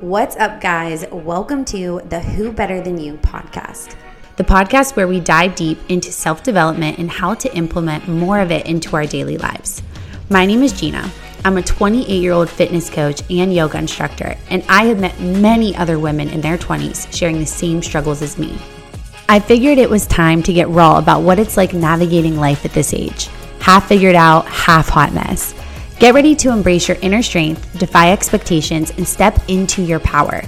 What's up, guys? Welcome to the Who Better Than You podcast. The podcast where we dive deep into self-development and how to implement more of it into our daily lives. My name is Gina. I'm a 28-year-old fitness coach and yoga instructor, and I have met many other women in their 20s sharing the same struggles as me. I figured it was time to get raw about what it's like navigating life at this age. Half figured out, half hot mess. Get ready to embrace your inner strength, defy expectations, and step into your power.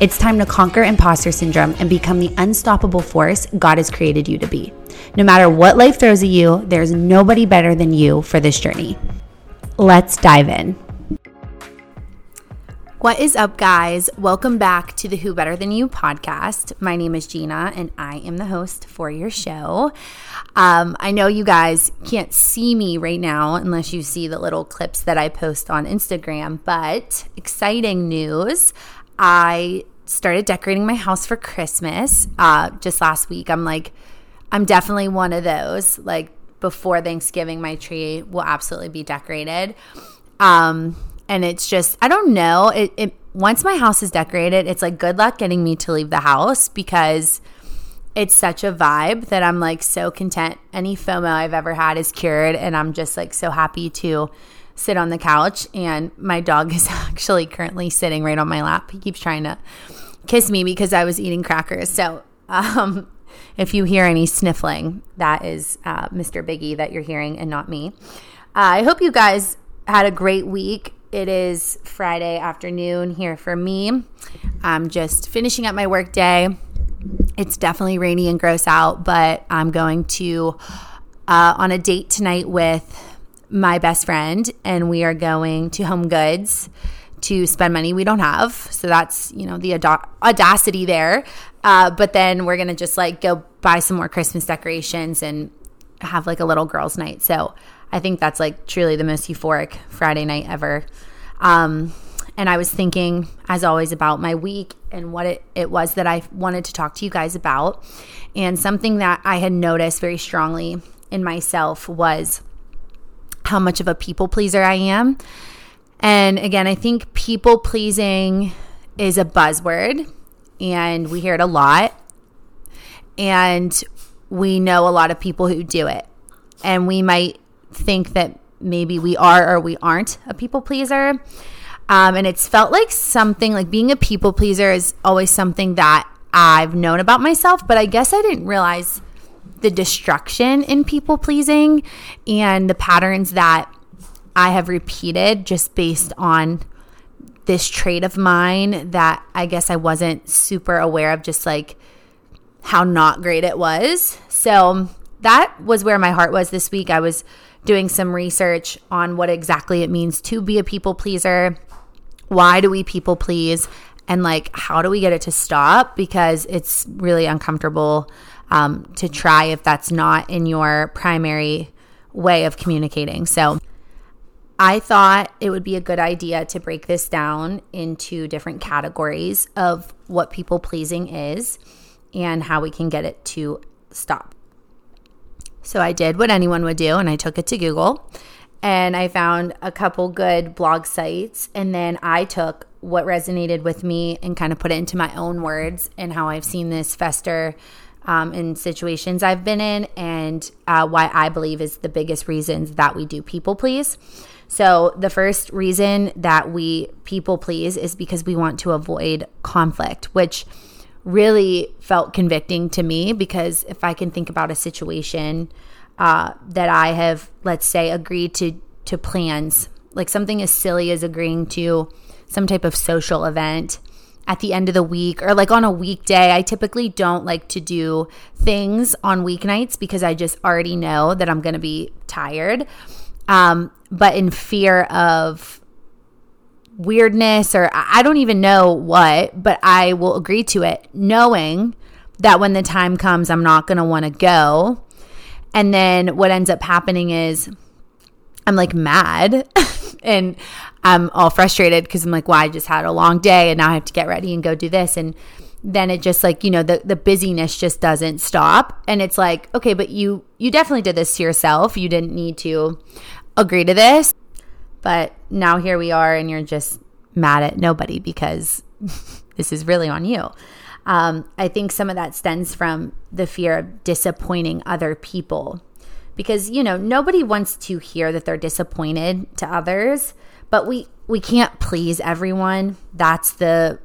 It's time to conquer imposter syndrome and become the unstoppable force God has created you to be. No matter what life throws at you, there's nobody better than you for this journey. Let's dive in. What is up, guys? Welcome back to the Who Better Than You podcast. My name is Gina, and I am the host for your show. I know you guys can't see me right now unless you see the little clips that I post on Instagram, but exciting news. I started decorating my house for Christmas just last week. I'm definitely one of those. Before Thanksgiving, my tree will absolutely be decorated. And it's just, I don't know. It once my house is decorated, it's like good luck getting me to leave the house because it's such a vibe that I'm so content. Any FOMO I've ever had is cured, and I'm just so happy to sit on the couch. And my dog is actually currently sitting right on my lap. He keeps trying to kiss me because I was eating crackers. So if you hear any sniffling, that is Mr. Biggie that you're hearing and not me. I hope you guys had a great week. It is Friday afternoon here for me. I'm just finishing up my work day. It's definitely rainy and gross out, but I'm going to on a date tonight with my best friend, and we are going to Home Goods to spend money we don't have. So that's, the audacity there. But then we're going to just go buy some more Christmas decorations and have a little girls' night. So I think that's truly the most euphoric Friday night ever. And I was thinking, as always, about my week and what it was that I wanted to talk to you guys about. And something that I had noticed very strongly in myself was how much of a people pleaser I am. And again, I think people pleasing is a buzzword, and we hear it a lot, and we know a lot of people who do it, and we might think that maybe we are or we aren't a people pleaser. And it's felt like something being a people pleaser is always something that I've known about myself, but I guess I didn't realize the destruction in people pleasing and the patterns that I have repeated just based on this trait of mine that I guess I wasn't super aware of, just how not great it was. So that was where my heart was this week. I was doing some research on what exactly it means to be a people pleaser. Why do we people please? And how do we get it to stop? Because it's really uncomfortable to try if that's not in your primary way of communicating. So I thought it would be a good idea to break this down into different categories of what people pleasing is and how we can get it to stop. So I did what anyone would do, and I took it to Google, and I found a couple good blog sites, and then I took what resonated with me and kind of put it into my own words and how I've seen this fester in situations I've been in, and why I believe is the biggest reasons that we do people please. So the first reason that we people please is because we want to avoid conflict, which really felt convicting to me, because if I can think about a situation that I have, let's say, agreed to plans, something as silly as agreeing to some type of social event at the end of the week, or on a weekday. I typically don't like to do things on weeknights because I just already know that I'm going to be tired. But in fear of weirdness, or I don't even know what, but I will agree to it knowing that when the time comes, I'm not going to want to go. And then what ends up happening is I'm mad and I'm all frustrated because I'm well, I just had a long day and now I have to get ready and go do this. And then it just the busyness just doesn't stop. And it's okay, but you definitely did this to yourself. You didn't need to agree to this. But now here we are, and you're just mad at nobody because this is really on you. I think some of that stems from the fear of disappointing other people because, you know, nobody wants to hear that they're disappointed to others, but we can't please everyone. That's the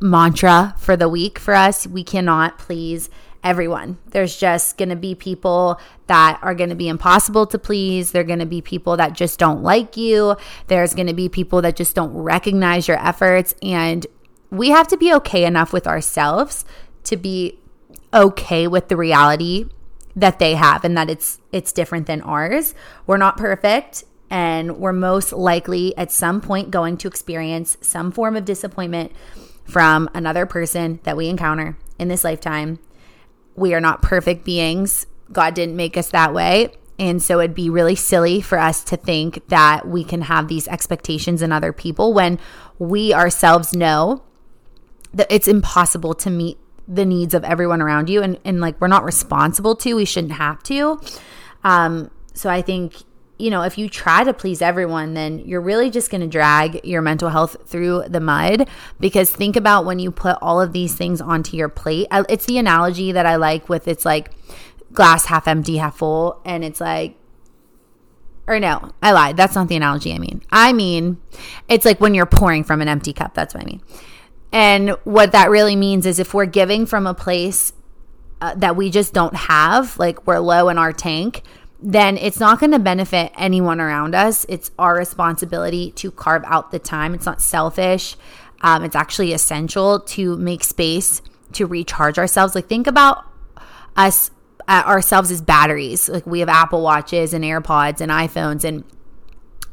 mantra for the week for us. We cannot please everyone. There's just going to be people that are going to be impossible to please. There are going to be people that just don't like you. There's going to be people that just don't recognize your efforts. And we have to be okay enough with ourselves to be okay with the reality that they have and that it's different than ours. We're not perfect, and we're most likely at some point going to experience some form of disappointment from another person that we encounter in this lifetime. We are not perfect beings. God didn't make us that way. And so it'd be really silly for us to think that we can have these expectations in other people when we ourselves know that it's impossible to meet the needs of everyone around you. And like, we're not responsible to, we shouldn't have to. So I think, you know, if you try to please everyone, then you're really just going to drag your mental health through the mud, because think about when you put all of these things onto your plate. It's the analogy that I like with, it's like glass half empty, half full. And it's like, or no, I lied. That's not the analogy I mean. I mean, it's like when you're pouring from an empty cup. That's what I mean. And what that really means is if we're giving from a place that we just don't have, like we're low in our tank, then it's not going to benefit anyone around us. It's our responsibility to carve out the time. It's not selfish. It's actually essential to make space to recharge ourselves. Like think about us, ourselves as batteries. Like we have Apple Watches and AirPods and iPhones, and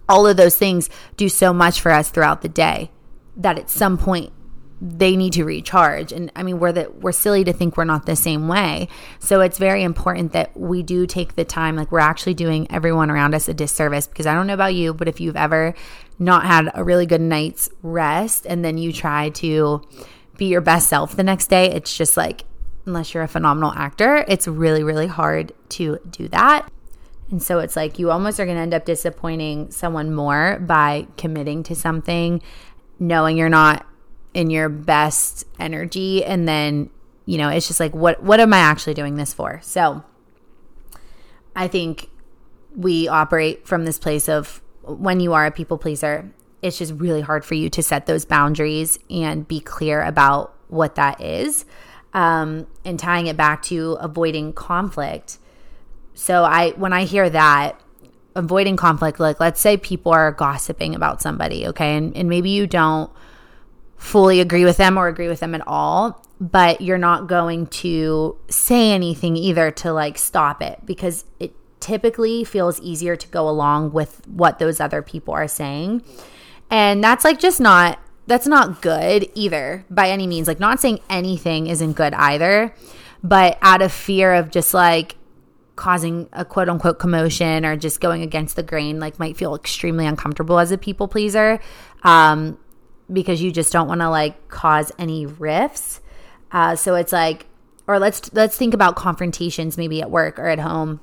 all of those things do so much for us throughout the day that at some point they need to recharge. And I mean, we're silly to think we're not the same way. So it's very important that we do take the time. Like we're actually doing everyone around us a disservice, because I don't know about you, but if you've ever not had a really good night's rest and then you try to be your best self the next day, it's just like, unless you're a phenomenal actor, it's really, really hard to do that. And so it's like you almost are going to end up disappointing someone more by committing to something, knowing you're not in your best energy. And then, you know, it's just like, what am I actually doing this for? So I think we operate from this place of when you are a people pleaser, it's just really hard for you to set those boundaries and be clear about what that is. And tying it back to avoiding conflict. So when I hear that, avoiding conflict, like let's say people are gossiping about somebody, okay? And maybe you don't fully agree with them or agree with them at all, but you're not going to say anything either to like stop it, because it typically feels easier to go along with what those other people are saying. And that's like just not, that's not good either by any means. Like not saying anything isn't good either, but out of fear of just like causing a quote unquote commotion or just going against the grain, like might feel extremely uncomfortable as a people pleaser. Because you just don't want to like cause any rifts. So it's like, or let's think about confrontations maybe at work or at home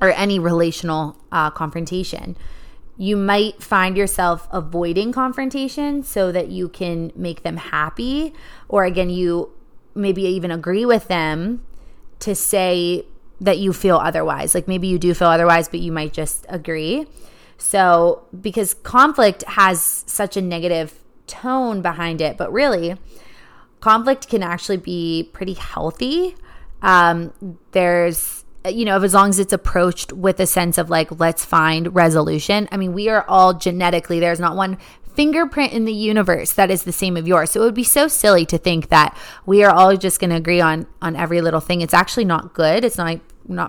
or any relational confrontation. You might find yourself avoiding confrontation so that you can make them happy. Or again, you maybe even agree with them to say that you feel otherwise. Like maybe you do feel otherwise, but you might just agree. So because conflict has such a negative tone behind it, but really conflict can actually be pretty healthy. There's, you know, as long as it's approached with a sense of like, let's find resolution. I mean, we are all genetically, there's not one fingerprint in the universe that is the same as yours. So it would be so silly to think that we are all just going to agree on every little thing. It's actually not good. It's not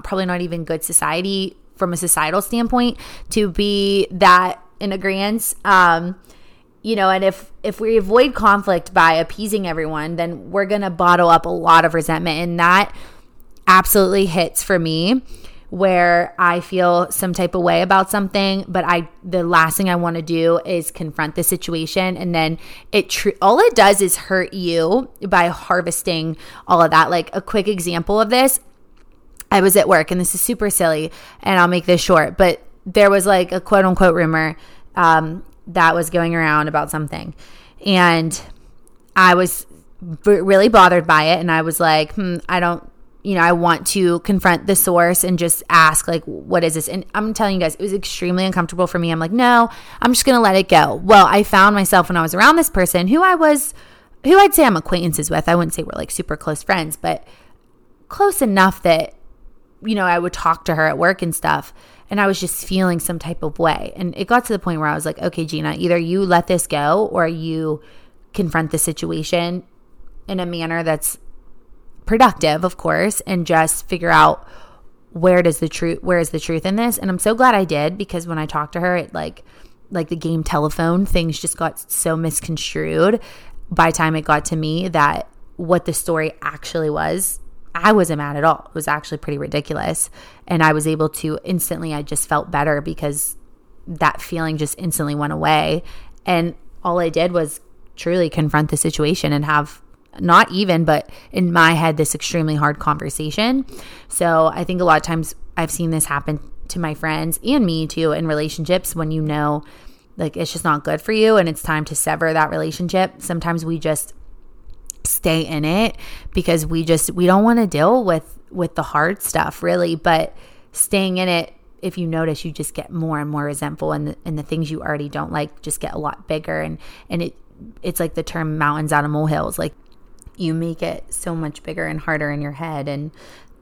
probably not even good society from a societal standpoint to be that in agreement. You know, and if we avoid conflict by appeasing everyone, then we're going to bottle up a lot of resentment. And that absolutely hits for me where I feel some type of way about something, but the last thing I want to do is confront the situation. And then all it does is hurt you by harvesting all of that. Like a quick example of this, I was at work, and this is super silly and I'll make this short, but there was like a quote unquote rumor that was going around about something. And I was really bothered by it, and I was like, I don't, you know, I want to confront the source and just ask, like, what is this? And I'm telling you guys, it was extremely uncomfortable for me. I'm like, no, I'm just going to let it go. Well, I found myself when I was around this person who I'd say I'm acquaintances with. I wouldn't say we're like super close friends, but close enough that, you know, I would talk to her at work and stuff. And I was just feeling some type of way. And it got to the point where I was like, okay, Gina, either you let this go or you confront the situation in a manner that's productive, of course, and just figure out where is the truth in this. And I'm so glad I did, because when I talked to her, it like the game telephone, things just got so misconstrued by the time it got to me that what the story actually was, I wasn't mad at all. It was actually pretty ridiculous. And I was able to instantly, I just felt better because that feeling just instantly went away. And all I did was truly confront the situation and have not even, but in my head, this extremely hard conversation. So I think a lot of times I've seen this happen to my friends and me too in relationships when, you know, like it's just not good for you and it's time to sever that relationship. Sometimes we just stay in it because we don't want to deal with the hard stuff really, but staying in it, if you notice, you just get more and more resentful, and the things you already don't like just get a lot bigger, and it's like the term mountains out of molehills. Like, you make it so much bigger and harder in your head. And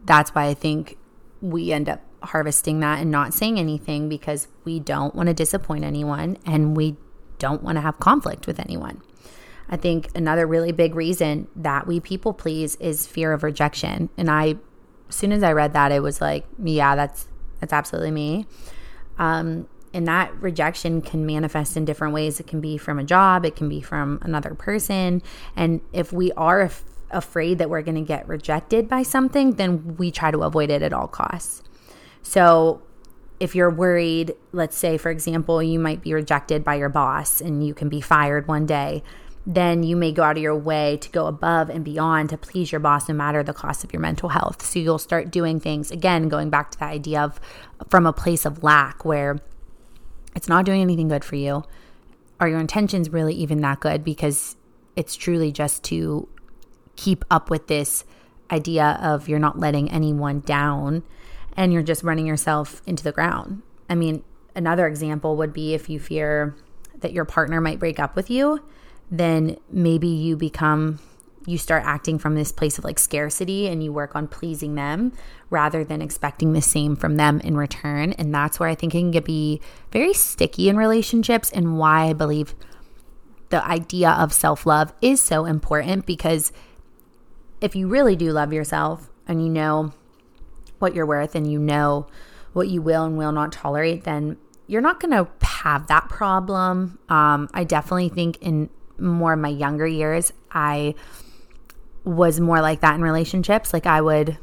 that's why I think we end up harvesting that and not saying anything, because we don't want to disappoint anyone and we don't want to have conflict with anyone. I think another really big reason that we people please is fear of rejection. And as soon as I read that, it was like, yeah, that's absolutely me. And that rejection can manifest in different ways. It can be from a job. It can be from another person. And if we are afraid that we're going to get rejected by something, then we try to avoid it at all costs. So if you're worried, let's say, for example, you might be rejected by your boss and you can be fired one day, then you may go out of your way to go above and beyond to please your boss no matter the cost of your mental health. So you'll start doing things, again, going back to the idea of from a place of lack where it's not doing anything good for you. Are your intentions really even that good? Because it's truly just to keep up with this idea of you're not letting anyone down and you're just running yourself into the ground. I mean, another example would be if you fear that your partner might break up with you, then maybe you start acting from this place of like scarcity and you work on pleasing them rather than expecting the same from them in return. And that's where I think it can be very sticky in relationships, and why I believe the idea of self-love is so important, because if you really do love yourself and you know what you're worth and you know what you will and will not tolerate, then you're not going to have that problem. I definitely think in more of my younger years, I was more like that in relationships. Like I would,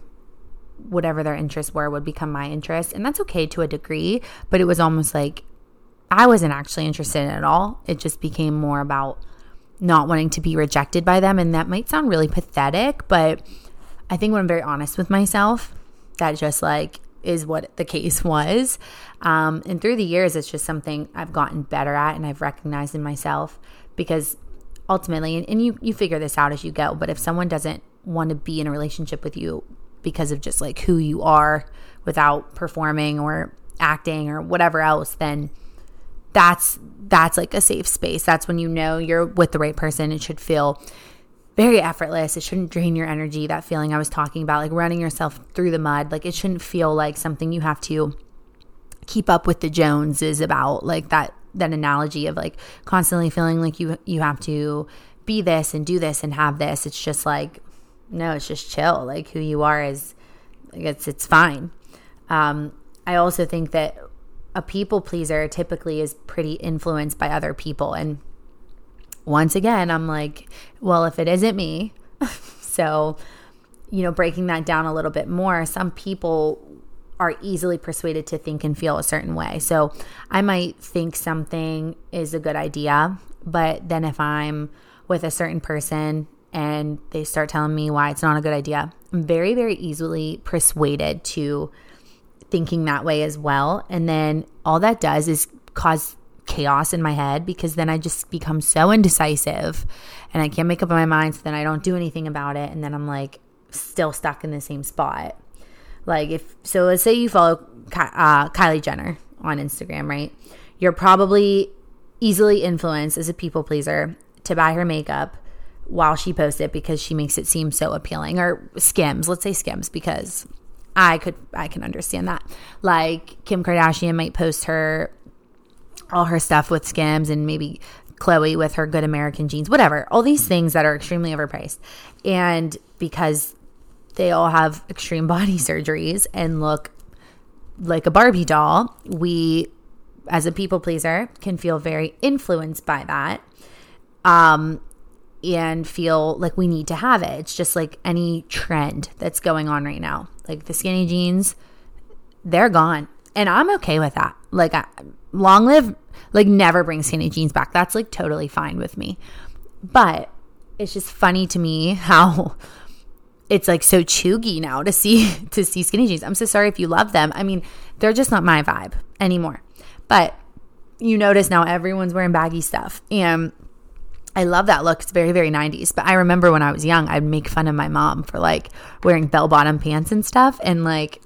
whatever their interests were would become my interest, and that's okay to a degree, but it was almost like I wasn't actually interested in it at all. It just became more about not wanting to be rejected by them, and that might sound really pathetic, but I think when I'm very honest with myself, that just like is what the case was. And through the years, it's just something I've gotten better at and I've recognized in myself, because ultimately, and you figure this out as you go, but if someone doesn't want to be in a relationship with you because of just like who you are without performing or acting or whatever else, then that's like a safe space. That's when you know you're with the right person. It should feel very effortless. It shouldn't drain your energy. That feeling I was talking about, like running yourself through the mud, like it shouldn't feel like something you have to keep up with the Joneses about, like that analogy of like constantly feeling like you have to be this and do this and have this. It's just like, no, it's just chill. Like who you are is, like it's fine. I also think that a people pleaser typically is pretty influenced by other people. And once again, I'm like, well, if it isn't me, so, you know, breaking that down a little bit more, some people are easily persuaded to think and feel a certain way. So I might think something is a good idea, but then if I'm with a certain person and they start telling me why it's not a good idea, I'm very, very easily persuaded to thinking that way as well. And then all that does is cause chaos in my head, because then I just become so indecisive and I can't make up my mind, so then I don't do anything about it, and then I'm like still stuck in the same spot. Like, if so, let's say you follow Kylie Jenner on Instagram, right? You're probably easily influenced as a people pleaser to buy her makeup while she posts it because she makes it seem so appealing. Or Skims, let's say Skims, because I can understand that. Like, Kim Kardashian might post her all her stuff with Skims, and maybe Khloe with her Good American jeans, whatever. All these things that are extremely overpriced. And because they all have extreme body surgeries and look like a Barbie doll, we, as a people pleaser, can feel very influenced by that, and feel like we need to have it. It's just like any trend that's going on right now. Like the skinny jeans, they're gone. And I'm okay with that. Like, long live, like, never bring skinny jeans back. That's like totally fine with me. But it's just funny to me how it's like so chuggy now to see skinny jeans. I'm so sorry if you love them. I mean, they're just not my vibe anymore. But you notice now everyone's wearing baggy stuff. And I love that look. It's very, very 90s. But I remember when I was young, I'd make fun of my mom for like wearing bell-bottom pants and stuff. And like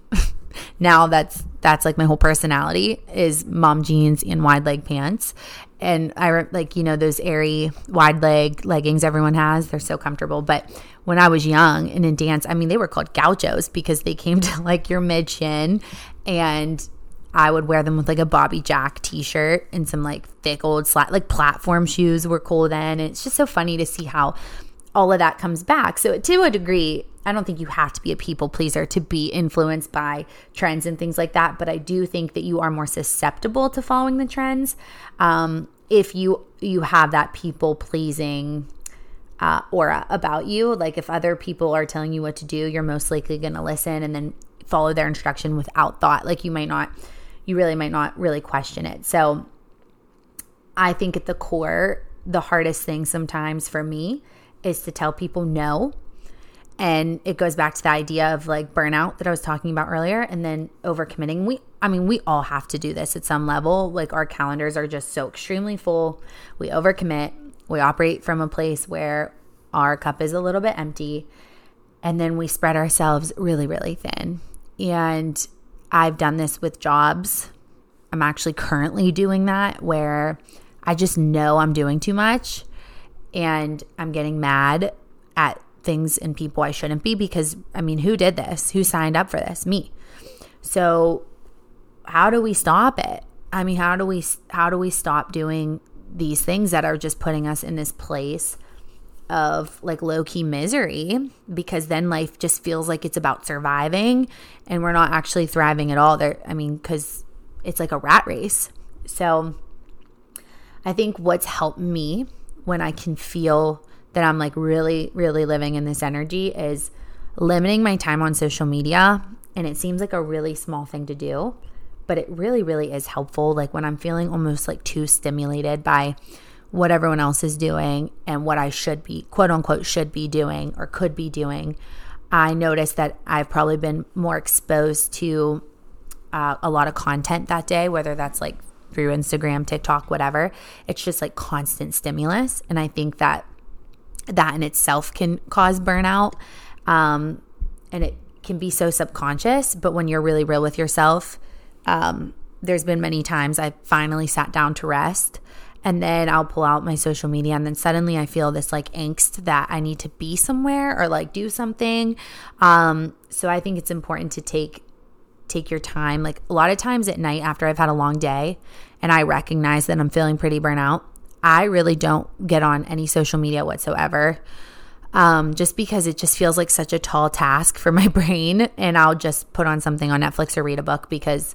now that's like my whole personality is mom jeans and wide leg pants. And I like, you know, those airy wide leg leggings everyone has. They're so comfortable. But when I was young and in dance, I mean, they were called gauchos because they came to like your mid-shin, and I would wear them with like a Bobby Jack t-shirt and some like thick old like platform shoes were cool then. And it's just so funny to see how all of that comes back. So to a degree, I don't think you have to be a people pleaser to be influenced by trends and things like that. But I do think that you are more susceptible to following the trends if you have that people pleasing aura about you. Like, if other people are telling you what to do, you're most likely going to listen and then follow their instruction without thought. Like, you might not really question it. So I think at the core, the hardest thing sometimes for me is to tell people no. And it goes back to the idea of like burnout that I was talking about earlier, and then overcommitting. We all have to do this at some level. Like, our calendars are just so extremely full. We overcommit. We operate from a place where our cup is a little bit empty, and then we spread ourselves really, really thin. And I've done this with jobs. I'm actually currently doing that, where I just know I'm doing too much, and I'm getting mad at things and people I shouldn't be, because, I mean, who did this? Who signed up for this? Me. So how do we stop it? I mean, how do we stop doing these things that are just putting us in this place of like low-key misery? Because then life just feels like it's about surviving, and we're not actually thriving at all there. I mean, because it's like a rat race. So I think what's helped me when I can feel that I'm like really, really living in this energy is limiting my time on social media. And it seems like a really small thing to do, but it really, really is helpful. Like, when I'm feeling almost like too stimulated by what everyone else is doing and what I should be, quote unquote, should be doing or could be doing, I notice that I've probably been more exposed to a lot of content that day, whether that's like through Instagram, TikTok, whatever. It's just like constant stimulus. And I think that in itself can cause burnout, and it can be so subconscious. But when you're really real with yourself, there's been many times I finally sat down to rest, and then I'll pull out my social media, and then suddenly I feel this like angst that I need to be somewhere or like do something. So I think it's important to take your time. Like, a lot of times at night after I've had a long day and I recognize that I'm feeling pretty burnout, I really don't get on any social media whatsoever, just because it just feels like such a tall task for my brain, and I'll just put on something on Netflix or read a book, because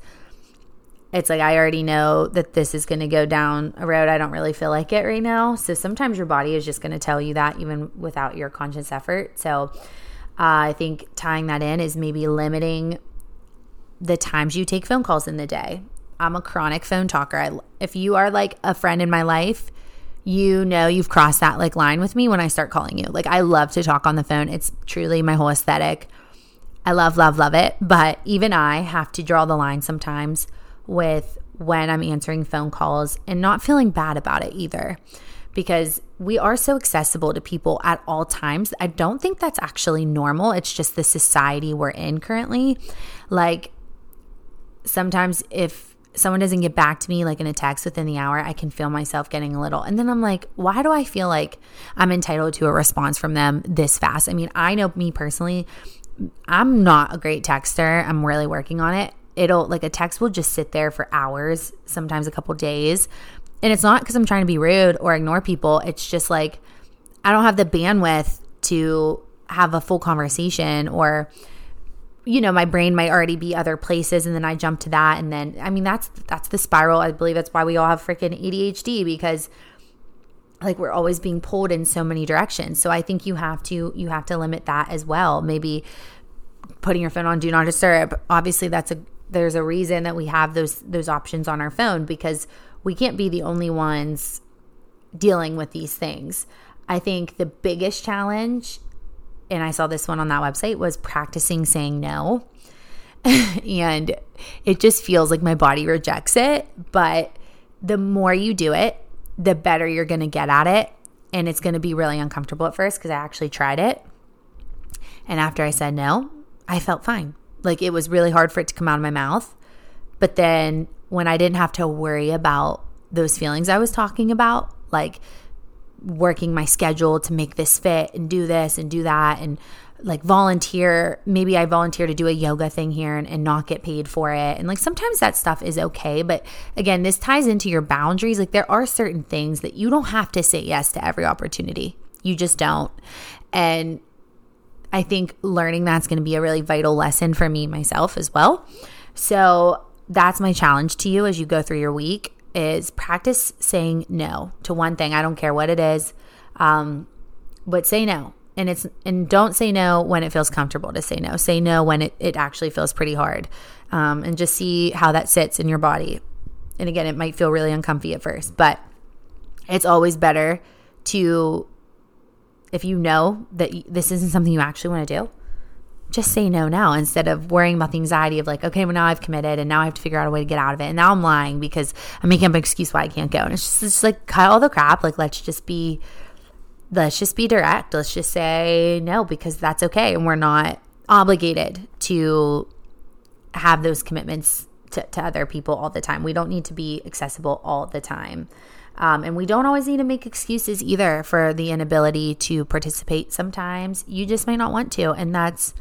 it's like I already know that this is going to go down a road I don't really feel like it right now. So sometimes your body is just going to tell you that even without your conscious effort. So I think tying that in is maybe limiting the times you take phone calls in the day. I'm a chronic phone talker. If you are like a friend in my life, you know you've crossed that like line with me when I start calling you. Like, I love to talk on the phone. It's truly my whole aesthetic. I love, love, love it. But even I have to draw the line sometimes with when I'm answering phone calls and not feeling bad about it either, because we are so accessible to people at all times. I don't think that's actually normal. It's just the society we're in currently. Like, sometimes if someone doesn't get back to me like in a text within the hour, I can feel myself getting a little, and then I'm like, why do I feel like I'm entitled to a response from them this fast? I mean, I know me personally, I'm not a great texter. I'm really working on it. It'll, like, a text will just sit there for hours, sometimes a couple days, and it's not because I'm trying to be rude or ignore people. It's just like, I don't have the bandwidth to have a full conversation, or, you know, my brain might already be other places, and then I jump to that, and then, I mean, that's the spiral. I believe that's why we all have freaking ADHD, because, like, we're always being pulled in so many directions. So I think you have to limit that as well. Maybe putting your phone on do not disturb. Obviously, there's a reason that we have those options on our phone, because we can't be the only ones dealing with these things. I think the biggest challenge, and I saw this one on that website, was practicing saying no. And it just feels like my body rejects it. But the more you do it, the better you're going to get at it. And it's going to be really uncomfortable at first, because I actually tried it. And after I said no, I felt fine. Like, it was really hard for it to come out of my mouth. But then when I didn't have to worry about those feelings I was talking about, like working my schedule to make this fit and do this and do that, and like volunteer, maybe I volunteer to do a yoga thing here and not get paid for it, and like sometimes that stuff is okay. But again, this ties into your boundaries. Like, there are certain things that you don't have to say yes to every opportunity. You just don't. And I think learning that's going to be a really vital lesson for me myself as well. So that's my challenge to you as you go through your week, is practice saying no to one thing. I don't care what it is, but say no. And don't say no when it feels comfortable to say no. Say no when it actually feels pretty hard, and just see how that sits in your body. And again, it might feel really uncomfy at first, but it's always better to, if you know that this isn't something you actually want to do, just say no now, instead of worrying about the anxiety of like, okay, well, now I've committed and now I have to figure out a way to get out of it. And now I'm lying because I'm making up an excuse why I can't go. And it's just like, cut all the crap. Like, let's just be direct. Let's just say no, because that's okay. And we're not obligated to have those commitments to other people all the time. We don't need to be accessible all the time. And we don't always need to make excuses either for the inability to participate. Sometimes you just might not want to, and that's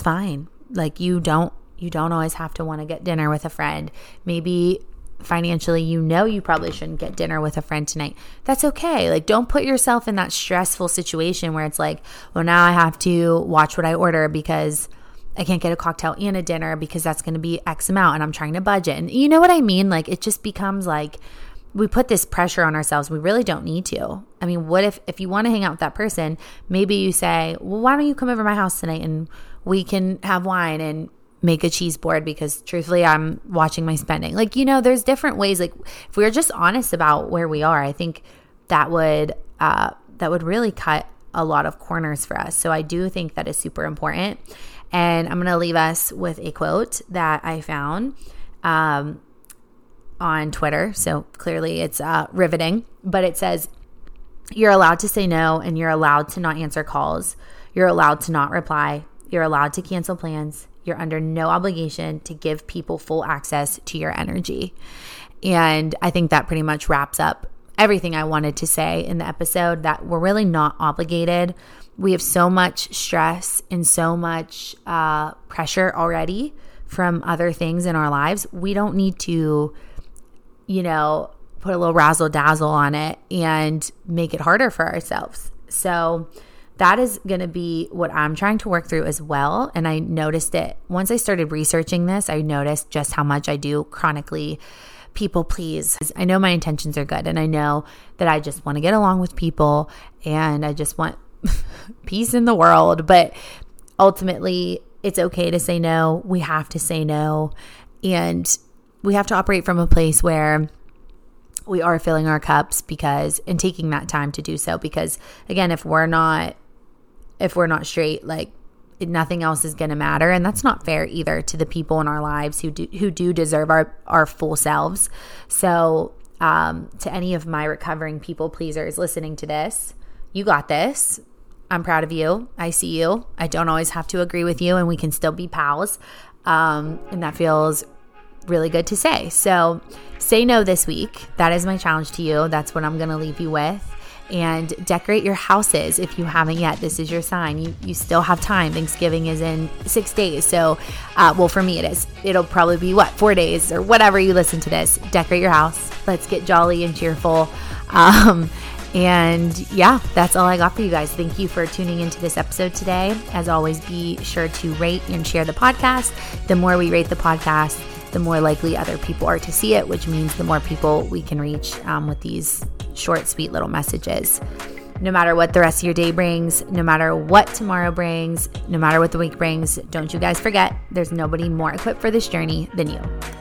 fine. Like, you don't always have to want to get dinner with a friend. Maybe financially, you know, you probably shouldn't get dinner with a friend tonight. That's okay. Like, don't put yourself in that stressful situation where it's like, well, now I have to watch what I order because I can't get a cocktail and a dinner because that's going to be X amount and I'm trying to budget. And you know what I mean? Like, it just becomes like, we put this pressure on ourselves. We really don't need to. I mean, what if you want to hang out with that person, maybe you say, well, why don't you come over to my house tonight and we can have wine and make a cheese board, because truthfully, I'm watching my spending. Like, you know, there's different ways. Like, if we're just honest about where we are, I think that would really cut a lot of corners for us. So I do think that is super important. And I'm going to leave us with a quote that I found, on Twitter. So clearly it's riveting, but it says, you're allowed to say no, and you're allowed to not answer calls. You're allowed to not reply. You're allowed to cancel plans. You're under no obligation to give people full access to your energy. And I think that pretty much wraps up everything I wanted to say in the episode, that we're really not obligated. We have so much stress and so much pressure already from other things in our lives. We don't need to, you know, put a little razzle dazzle on it and make it harder for ourselves. So that is going to be what I'm trying to work through as well. And I noticed it once I started researching this, I noticed just how much I do chronically people please. I know my intentions are good, and I know that I just want to get along with people and I just want peace in the world. But ultimately, it's okay to say no. We have to say no. And we have to operate from a place where we are filling our cups, because, and taking that time to do so, because again, if we're not straight, like nothing else is going to matter. And that's not fair either to the people in our lives who do deserve our full selves. So to any of my recovering people pleasers listening to this, you got this. I'm proud of you. I see you. I don't always have to agree with you, and we can still be pals. And that feels really good to say. So say no this week. That is my challenge to you. That's what I'm going to leave you with. And decorate your houses if you haven't yet. This is your sign. You still have time. Thanksgiving is in 6 days. So, well, for me it is. It'll probably be, 4 days or whatever you listen to this. Decorate your house. Let's get jolly and cheerful. And yeah, that's all I got for you guys. Thank you for tuning into this episode today. As always, be sure to rate and share the podcast. The more we rate the podcast, the more likely other people are to see it, which means the more people we can reach with these short, sweet little messages. No matter what the rest of your day brings, no matter what tomorrow brings, no matter what the week brings, don't you guys forget, there's nobody more equipped for this journey than you.